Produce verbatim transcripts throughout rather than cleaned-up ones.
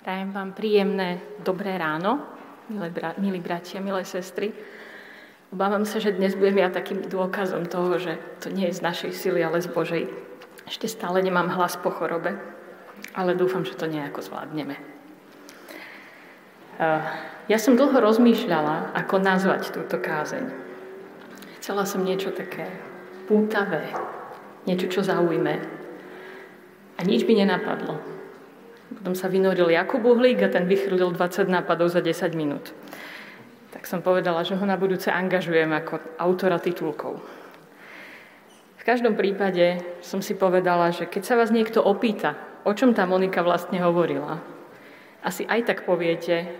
Prajem vám príjemné dobré ráno, milé bra- milí bratia, milé sestry. Obávam sa, že dnes budem ja takým dôkazom toho, že to nie je z našej sily, ale z Božej. Ešte stále nemám hlas po chorobe, ale dúfam, že to nejako zvládneme. Ja som dlho rozmýšľala, ako nazvať túto kázeň. Chcela som niečo také pútavé, niečo, čo zaujme. A nič mi nenapadlo. Potom sa vynoril Jakub Uhlík a ten vychrlil dvadsať nápadov za desať minút. Tak som povedala, že ho na budúce angažujem ako autora titulkov. V každom prípade som si povedala, že keď sa vás niekto opýta, o čom tá Monika vlastne hovorila, asi aj tak poviete,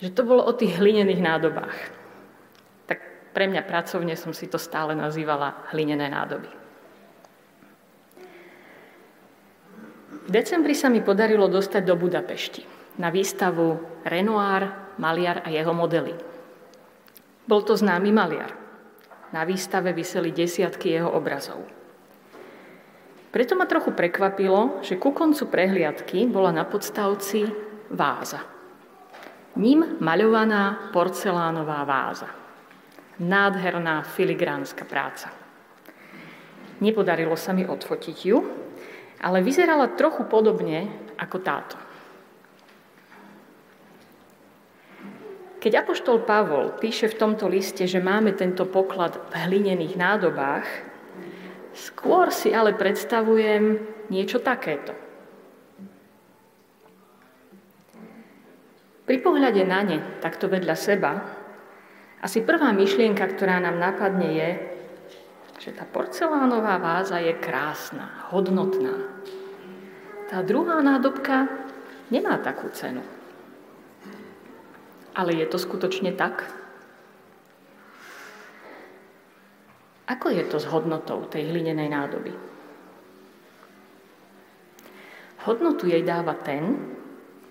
že to bolo o tých hlinených nádobách. Tak pre mňa pracovne som si to stále nazývala hlinené nádoby. V decembri sa mi podarilo dostať do Budapešti na výstavu Renoir, maliar a jeho modely. Bol to známy maliar. Na výstave viseli desiatky jeho obrazov. Preto ma trochu prekvapilo, že ku koncu prehliadky bola na podstavci váza. Ním maľovaná porcelánová váza. Nádherná filigránska práca. Nepodarilo sa mi odfotiť ju, ale vyzerala trochu podobne ako táto. Keď apoštol Pavol píše v tomto liste, že máme tento poklad v hlinených nádobách, skôr si ale predstavujem niečo takéto. Pri pohľade na ne, takto vedľa seba, asi prvá myšlienka, ktorá nám napadne je, že tá porcelánová váza je krásna, hodnotná. Tá druhá nádobka nemá takú cenu. Ale je to skutočne tak? Ako je to s hodnotou tej hlinenej nádoby? Hodnotu jej dáva ten,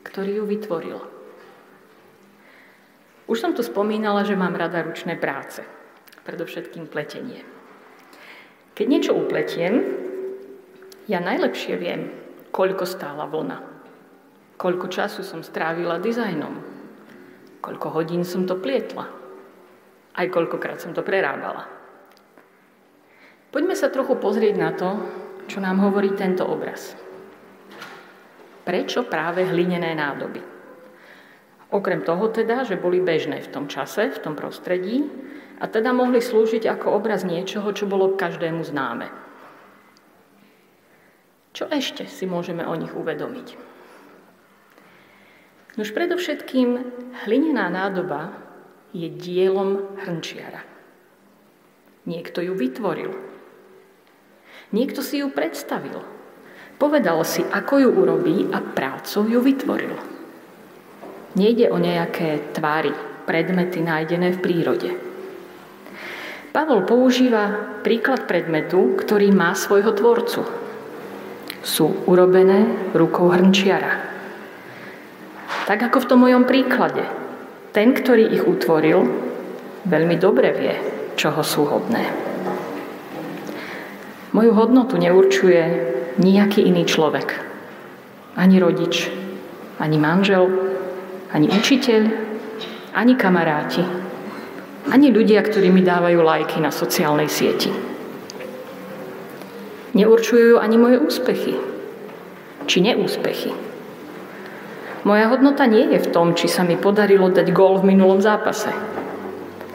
ktorý ju vytvoril. Už som tu spomínala, že mám rada ručné práce, predovšetkým pletenie. Keď niečo upletiem, ja najlepšie viem, koľko stála vlna, koľko času som strávila dizajnom, koľko hodín som to plietla, aj koľkokrát som to prerábala. Poďme sa trochu pozrieť na to, čo nám hovorí tento obraz. Prečo práve hlinené nádoby? Okrem toho teda, že boli bežné v tom čase, v tom prostredí, a teda mohli slúžiť ako obraz niečoho, čo bolo každému známe. Čo ešte si môžeme o nich uvedomiť? Nož predovšetkým hlinená nádoba je dielom hrnčiara. Niekto ju vytvoril. Niekto si ju predstavil. Povedal si, ako ju urobí a prácou ju vytvoril. Nejde o nejaké tvary, predmety nájdené v prírode. Pavol používa príklad predmetu, ktorý má svojho tvorcu. Sú urobené rukou hrnčiara. Tak ako v tom mojom príklade. Ten, ktorý ich utvoril, veľmi dobre vie, čoho sú hodné. Moju hodnotu neurčuje nejaký iný človek. Ani rodič, ani manžel, ani učiteľ, ani kamaráti. Ani ľudia, ktorí mi dávajú lajky na sociálnej sieti. Neurčujú ani moje úspechy, či neúspechy. Moja hodnota nie je v tom, či sa mi podarilo dať gól v minulom zápase,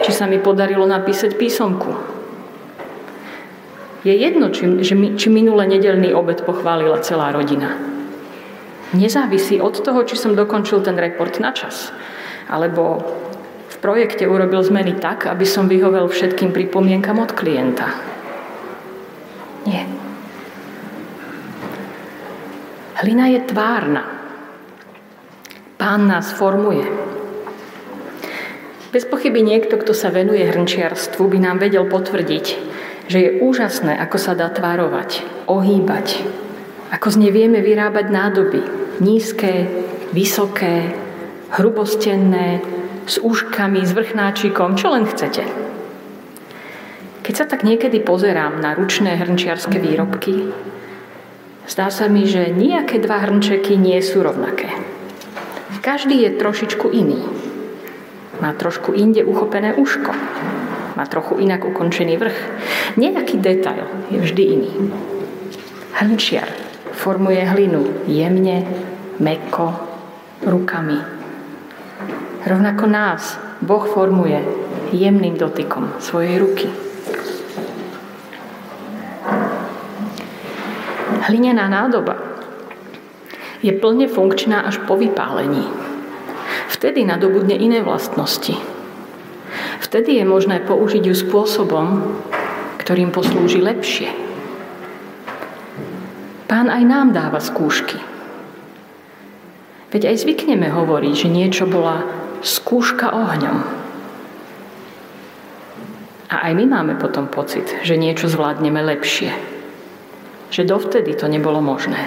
či sa mi podarilo napísať písomku. Je jedno, či, či minulý nedeľný obed pochválila celá rodina. Nezávisí od toho, či som dokončil ten report na čas, alebo v projekte urobil zmeny tak, aby som vyhovel všetkým pripomienkam od klienta. Nie. Hlina je tvárna. Pán nás formuje. Bez pochyby niekto, kto sa venuje hrnčiarstvu, by nám vedel potvrdiť, že je úžasné, ako sa dá tvárovať, ohýbať, ako z nej vieme vyrábať nádoby. Nízke, vysoké, hrubostenné, s úškami, s vrchnáčikom, čo len chcete. Keď sa tak niekedy pozerám na ručné hrnčiarske výrobky, zdá sa mi, že nejaké dva hrnčeky nie sú rovnaké. Každý je trošičku iný. Má trošku inde uchopené uško. Má trochu inak ukončený vrch. Nejaký detail je vždy iný. Hrnčiar formuje hlinu jemne, mäkko, rukami. Rovnako nás Boh formuje jemným dotykom svojej ruky. Hlinená nádoba je plne funkčná až po vypálení. Vtedy nadobudne iné vlastnosti. Vtedy je možné použiť ju spôsobom, ktorým poslúži lepšie. Pán aj nám dáva skúšky. Veď aj zvykneme hovoriť, že niečo bola skúška ohňom. A aj my máme potom pocit, že niečo zvládneme lepšie. Že dovtedy to nebolo možné.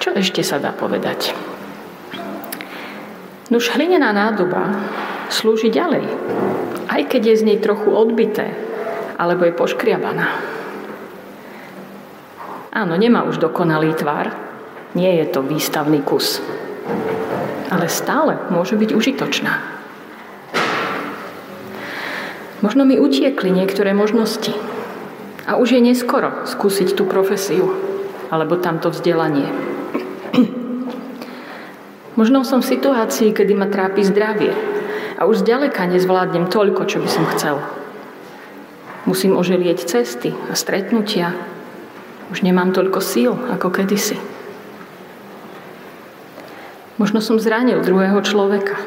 Čo ešte sa dá povedať? Nuž hlinená nádoba slúži ďalej, aj keď je z nej trochu odbité, alebo je poškriabaná. Áno, nemá už dokonalý tvar, nie je to výstavný kus, ale stále môže byť užitočná. Možno mi utiekli niektoré možnosti a už je neskoro skúsiť tú profesiu alebo tamto vzdelanie. Možno som v situácii, kedy ma trápi zdravie a už zďaleka nezvládnem toľko, čo by som chcel. Musím oželieť cesty a stretnutia. Už nemám toľko síl, ako kedysi. Možno som zranil druhého človeka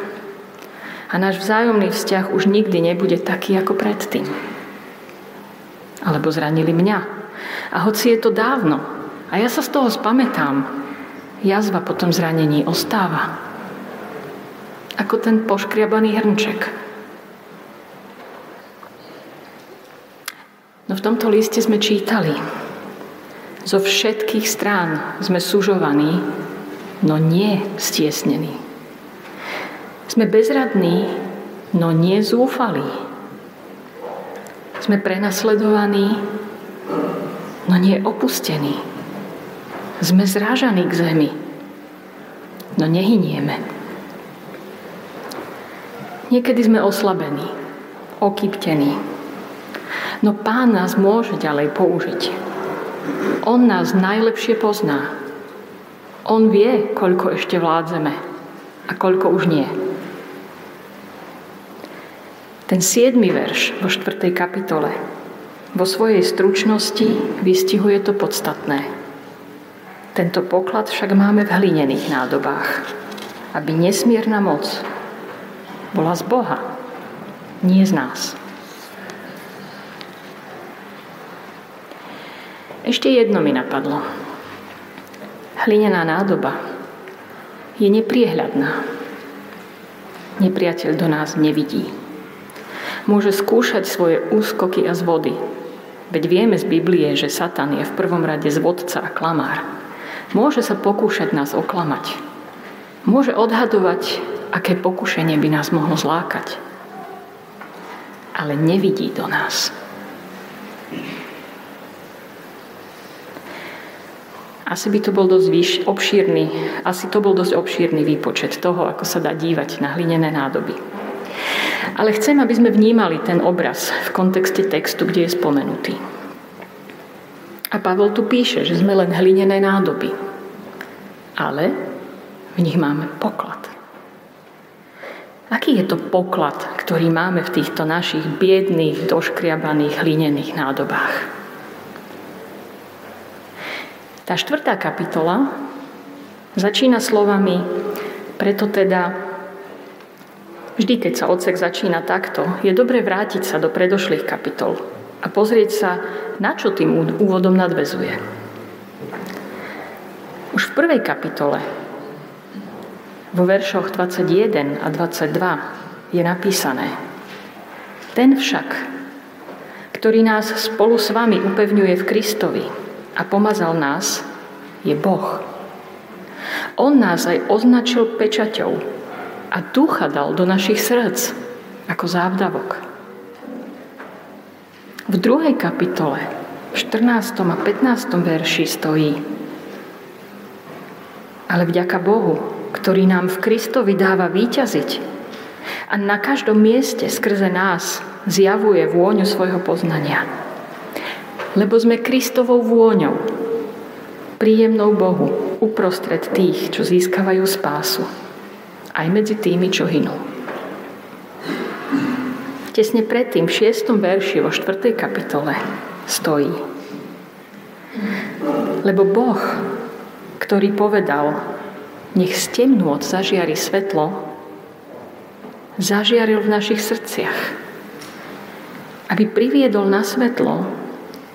a náš vzájomný vzťah už nikdy nebude taký, ako predtým. Alebo zranili mňa. A hoci je to dávno a ja sa z toho spamätám, jazva po tom zranení ostáva. Ako ten poškriabaný hrnček. No v tomto liste sme čítali: zo všetkých strán sme sužovaní, no nie stiesnení. Sme bezradní, no nie zúfalí. Sme prenasledovaní, no nie opustení. Sme zrážaní k zemi, no nehynieme. Niekedy sme oslabení, okyptení, no Pán nás môže ďalej použiť. On nás najlepšie pozná. On vie, koľko ešte vládzeme a koľko už nie. Ten siedmy verš vo štvrtej kapitole vo svojej stručnosti vystihuje to podstatné. Tento poklad však máme v hlinených nádobách, aby nesmierna moc bola z Boha, nie z nás. Ešte jedno mi napadlo. Hlinená nádoba je nepriehľadná. Nepriateľ do nás nevidí. Môže skúšať svoje úskoky a zvody. Veď vieme z Biblie, že Satan je v prvom rade zvodca a klamár. Môže sa pokúšať nás oklamať. Môže odhadovať, aké pokušenie by nás mohlo zlákať. Ale nevidí do nás. Asi by to bol dosť výš, obšírny, asi to bol dosť obšírny výpočet toho, ako sa dá dívať na hlinené nádoby. Ale chcem, aby sme vnímali ten obraz v kontexte textu, kde je spomenutý. A Pavol tu píše, že sme len hlinené nádoby, ale v nich máme poklad. Aký je to poklad, ktorý máme v týchto našich biedných, doškriabaných hlinených nádobách? Tá štvrtá kapitola začína slovami: preto teda, vždy keď sa odsek začína takto, je dobre vrátiť sa do predošlých kapitol a pozrieť sa, na čo tým úvodom nadväzuje. Už v prvej kapitole, vo veršoch dvadsaťjeden a dvadsaťdva, je napísané: ten však, ktorý nás spolu s vami upevňuje v Kristovi a pomazal nás, je Boh. On nás aj označil pečaťou a ducha dal do našich srdc ako závdavok. V druhej kapitole, v štrnástom a pätnástom verši stojí: ale vďaka Bohu, ktorý nám v Kristovi dáva víťaziť a na každom mieste skrze nás zjavuje vôňu svojho poznania. Lebo sme Kristovou vôňou, príjemnou Bohu, uprostred tých, čo získavajú spásu, aj medzi tými, čo hynú. Tesne predtým, v šiestom verši vo štvrtej kapitole, stojí: lebo Boh, ktorý povedal, nech z temnôt zažiari svetlo, zažiaril v našich srdciach, aby priviedol na svetlo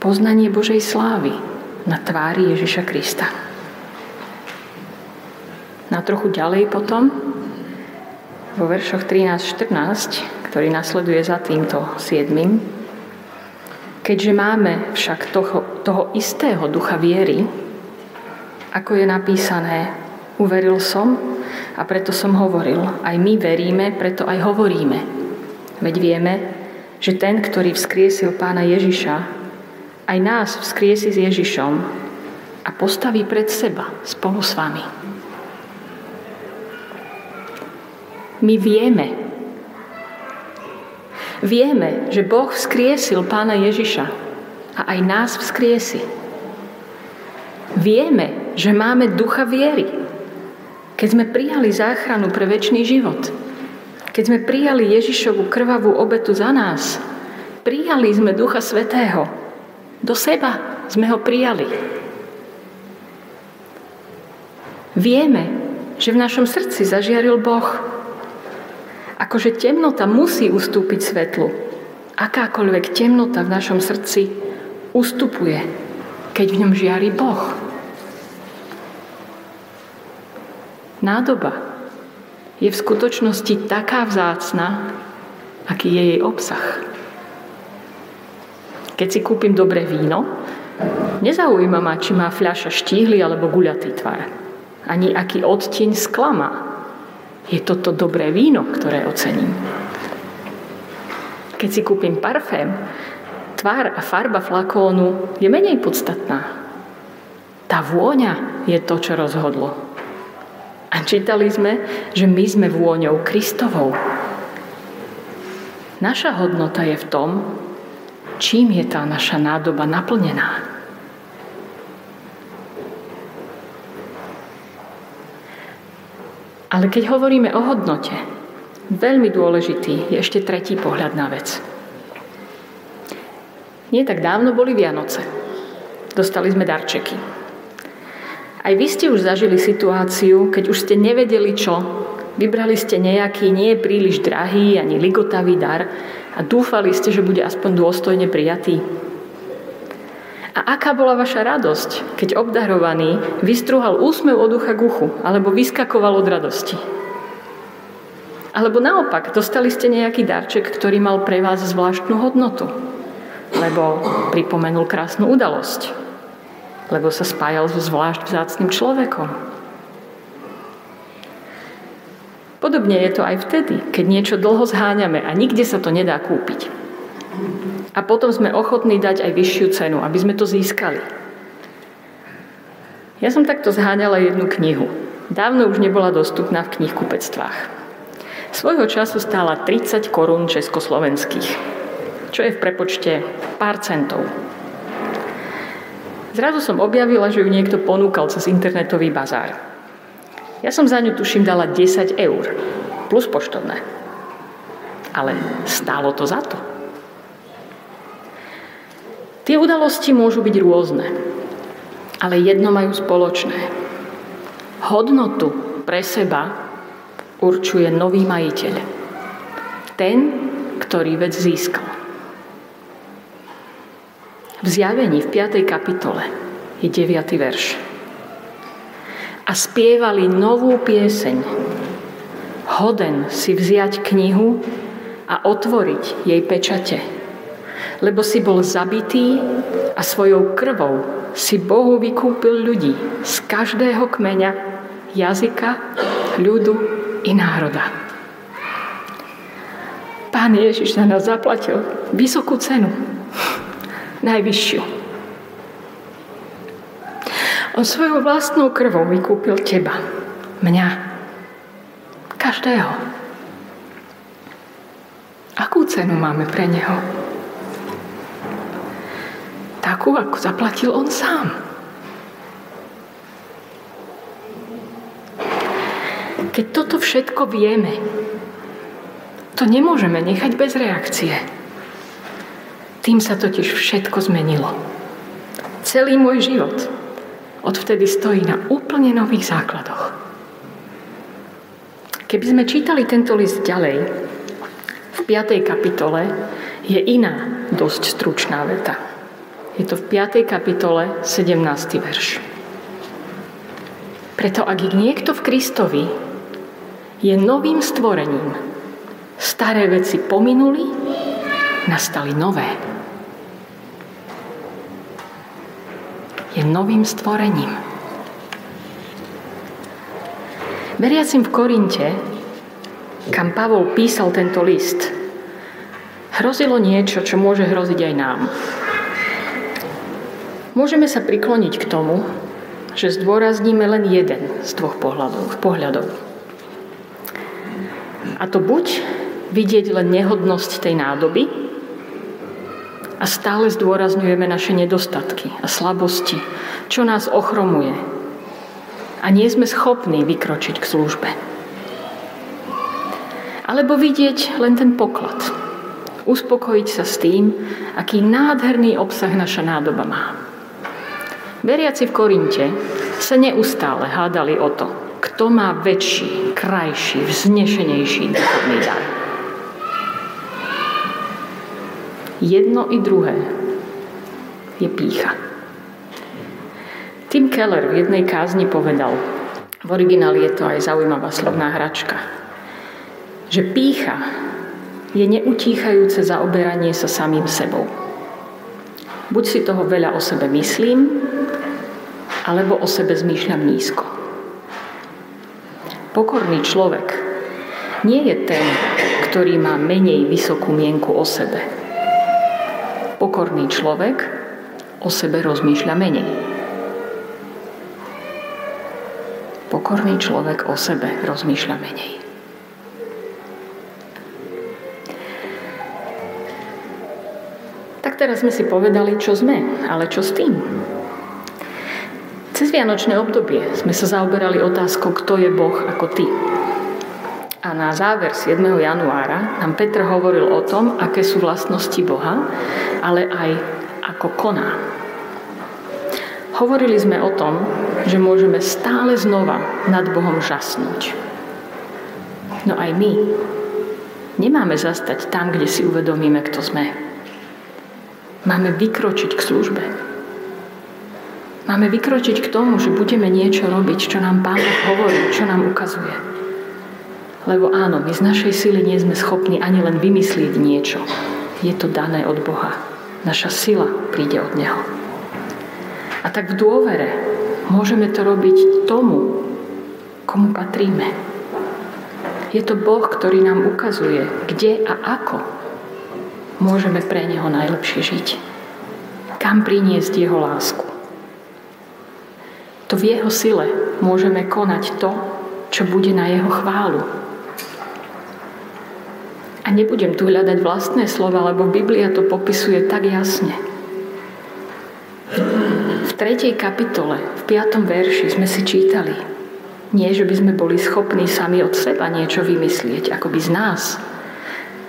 poznanie Božej slávy na tvári Ježiša Krista. Na trochu ďalej potom, vo veršoch trinásť štrnásť, ktorý nasleduje za týmto siedmym: keďže máme však toho, toho istého ducha viery, ako je napísané, uveril som a preto som hovoril, aj my veríme, preto aj hovoríme. Veď vieme, že ten, ktorý vzkriesil Pána Ježiša, aj nás vzkriesi s Ježišom a postaví pred seba spolu s vami. My vieme. Vieme, že Boh vzkriesil Pána Ježiša a aj nás vzkriesi. Vieme, že máme ducha viery, keď sme prijali záchranu pre večný život. Keď sme prijali Ježišovu krvavú obetu za nás, prijali sme Ducha Svätého. Do seba sme ho prijali. Vieme, že v našom srdci zažiaril Boh. Akože temnota musí ustúpiť svetlu. Akákoľvek temnota v našom srdci ustupuje, keď v ňom žiari Boh. Nádoba je v skutočnosti taká vzácna, aký je jej obsah. Keď si kúpim dobré víno, nezaujíma ma, či má fľaša štíhly alebo guľatý tvar. Ani aký odtieň skla má. Je toto dobré víno, ktoré ocením. Keď si kúpim parfém, tvar a farba flakónu je menej podstatná. Tá vôňa je to, čo rozhodlo. A čítali sme, že my sme vôňou Kristovou. Naša hodnota je v tom, čím je tá naša nádoba naplnená. Ale keď hovoríme o hodnote, veľmi dôležitý je ešte tretí pohľad na vec. Nie tak dávno boli Vianoce. Dostali sme darčeky. Aj vy ste už zažili situáciu, keď už ste nevedeli čo, vybrali ste nejaký nie príliš drahý ani ligotavý dar a dúfali ste, že bude aspoň dôstojne prijatý. A aká bola vaša radosť, keď obdarovaný vystrúhal úsmev od ucha k uchu alebo vyskakoval od radosti? Alebo naopak, dostali ste nejaký darček, ktorý mal pre vás zvláštnu hodnotu, lebo pripomenul krásnu udalosť, lebo sa spájal so zvlášť vzácnym človekom. Podobne je to aj vtedy, keď niečo dlho zháňame a nikde sa to nedá kúpiť. A potom sme ochotní dať aj vyššiu cenu, aby sme to získali. Ja som takto zháňala jednu knihu. Dávno už nebola dostupná v knihkupectvách. Svojho času stála tridsať korún československých, čo je v prepočte pár centov. Zrazu som objavila, že ju niekto ponúkal cez internetový bazár. Ja som za ňu, tuším, dala desať eur, plus poštovné. Ale stálo to za to. Tie udalosti môžu byť rôzne, ale jedno majú spoločné. Hodnotu pre seba určuje nový majiteľ. Ten, ktorý vec získal. V Zjavení v piatej kapitole je deviaty verš. A spievali novú pieseň. Hoden si vziať knihu a otvoriť jej pečate, lebo si bol zabitý a svojou krvou si Bohu vykúpil ľudí z každého kmeňa, jazyka, ľudu i národa. Pán Ježiš za nás zaplatil vysokú cenu. Najvyššiu. On svojou vlastnou krvou vykúpil teba, mňa, každého. Akú cenu máme pre neho? Takú, ako zaplatil on sám. Keď toto všetko vieme, to nemôžeme nechať bez reakcie. Tým sa totiž všetko zmenilo. Celý môj život odvtedy stojí na úplne nových základoch. Keby sme čítali tento list ďalej, v piatej kapitole je iná dosť stručná veta. Je to v piatej kapitole sedemnásty verš. Preto ak je niekto v Kristovi, je novým stvorením. Staré veci pominuli, nastali nové. Je novým stvorením. Veriacim v Korinte, kam Pavol písal tento list, hrozilo niečo, čo môže hroziť aj nám. Môžeme sa prikloniť k tomu, že zdôrazníme len jeden z dvoch pohľadov, pohľadov. A to buď vidieť len nehodnosť tej nádoby a stále zdôrazňujeme naše nedostatky a slabosti, čo nás ochromuje a nie sme schopní vykročiť k službe. Alebo vidieť len ten poklad, uspokojiť sa s tým, aký nádherný obsah naša nádoba má. Veriaci v Korinte sa neustále hádali o to, kto má väčší, krajší, vznešenejší duchovný dar. Jedno i druhé je pýcha. Tim Keller v jednej kázni povedal, v origináli je to aj zaujímavá slovná hračka, že pýcha je neutíchajúce zaoberanie sa samým sebou. Buď si toho veľa o sebe myslím, alebo o sebe zmýšľam nízko. Pokorný človek nie je ten, ktorý má menej vysokú mienku o sebe. Pokorný človek o sebe rozmýšľa menej. Pokorný človek o sebe rozmýšľa menej. Tak teraz sme si povedali, čo sme, ale čo s tým? Cez vianočné obdobie sme sa zaoberali otázkou, kto je Boh ako ty. A na záver siedmeho januára nám Peter hovoril o tom, aké sú vlastnosti Boha, ale aj ako koná. Hovorili sme o tom, že môžeme stále znova nad Bohom žasnúť. No aj my nemáme zastať tam, kde si uvedomíme, kto sme. Máme vykročiť k službe. Máme vykročiť k tomu, že budeme niečo robiť, čo nám Pán hovorí, čo nám ukazuje. Lebo áno, my z našej sily nie sme schopní ani len vymyslieť niečo. Je to dané od Boha. Naša sila príde od Neho. A tak v dôvere môžeme to robiť tomu, komu patríme. Je to Boh, ktorý nám ukazuje, kde a ako môžeme pre Neho najlepšie žiť. Kam priniesť Jeho lásku. To v Jeho sile môžeme konať to, čo bude na Jeho chválu. A nebudem tu hľadať vlastné slova, lebo Biblia to popisuje tak jasne. V tretej kapitole, v piatom verši sme si čítali, nie, že by sme boli schopní sami od seba niečo vymyslieť, akoby z nás,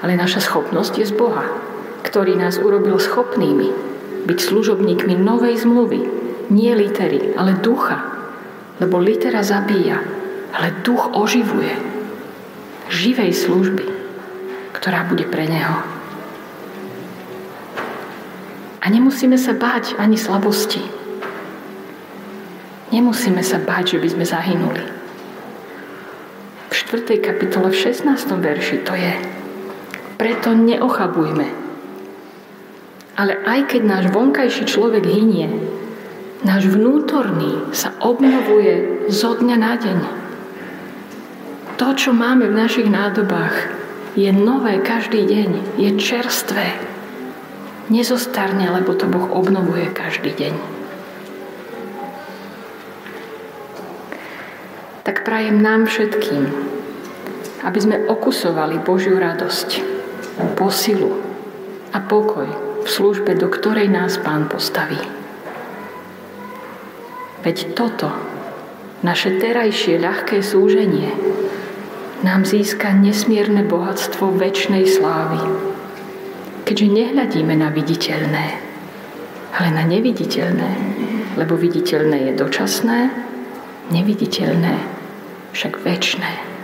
ale naša schopnosť je z Boha, ktorý nás urobil schopnými byť služobníkmi novej zmluvy. Nie litery, ale ducha. Lebo litera zabíja, ale duch oživuje. Živej služby, ktorá bude pre Neho. A nemusíme sa báť ani slabosti. Nemusíme sa báť, že by sme zahynuli. V štvrtej kapitole, v šestnástom verši to je. Preto neochabujme. Ale aj keď náš vonkajší človek hynie, náš vnútorný sa obnovuje zo dňa na deň. To, čo máme v našich nádobách, je nové každý deň, je čerstvé. Nezostarne, lebo to Boh obnovuje každý deň. tak prajem nám všetkým, aby sme okusovali Božiu radosť, posilu a pokoj v službe, do ktorej nás Pán postaví. Veď toto, naše terajšie ľahké súženie, nám získa nesmierne bohatstvo večnej slávy, keďže nehľadíme na viditeľné, ale na neviditeľné, lebo viditeľné je dočasné, neviditeľné však večné.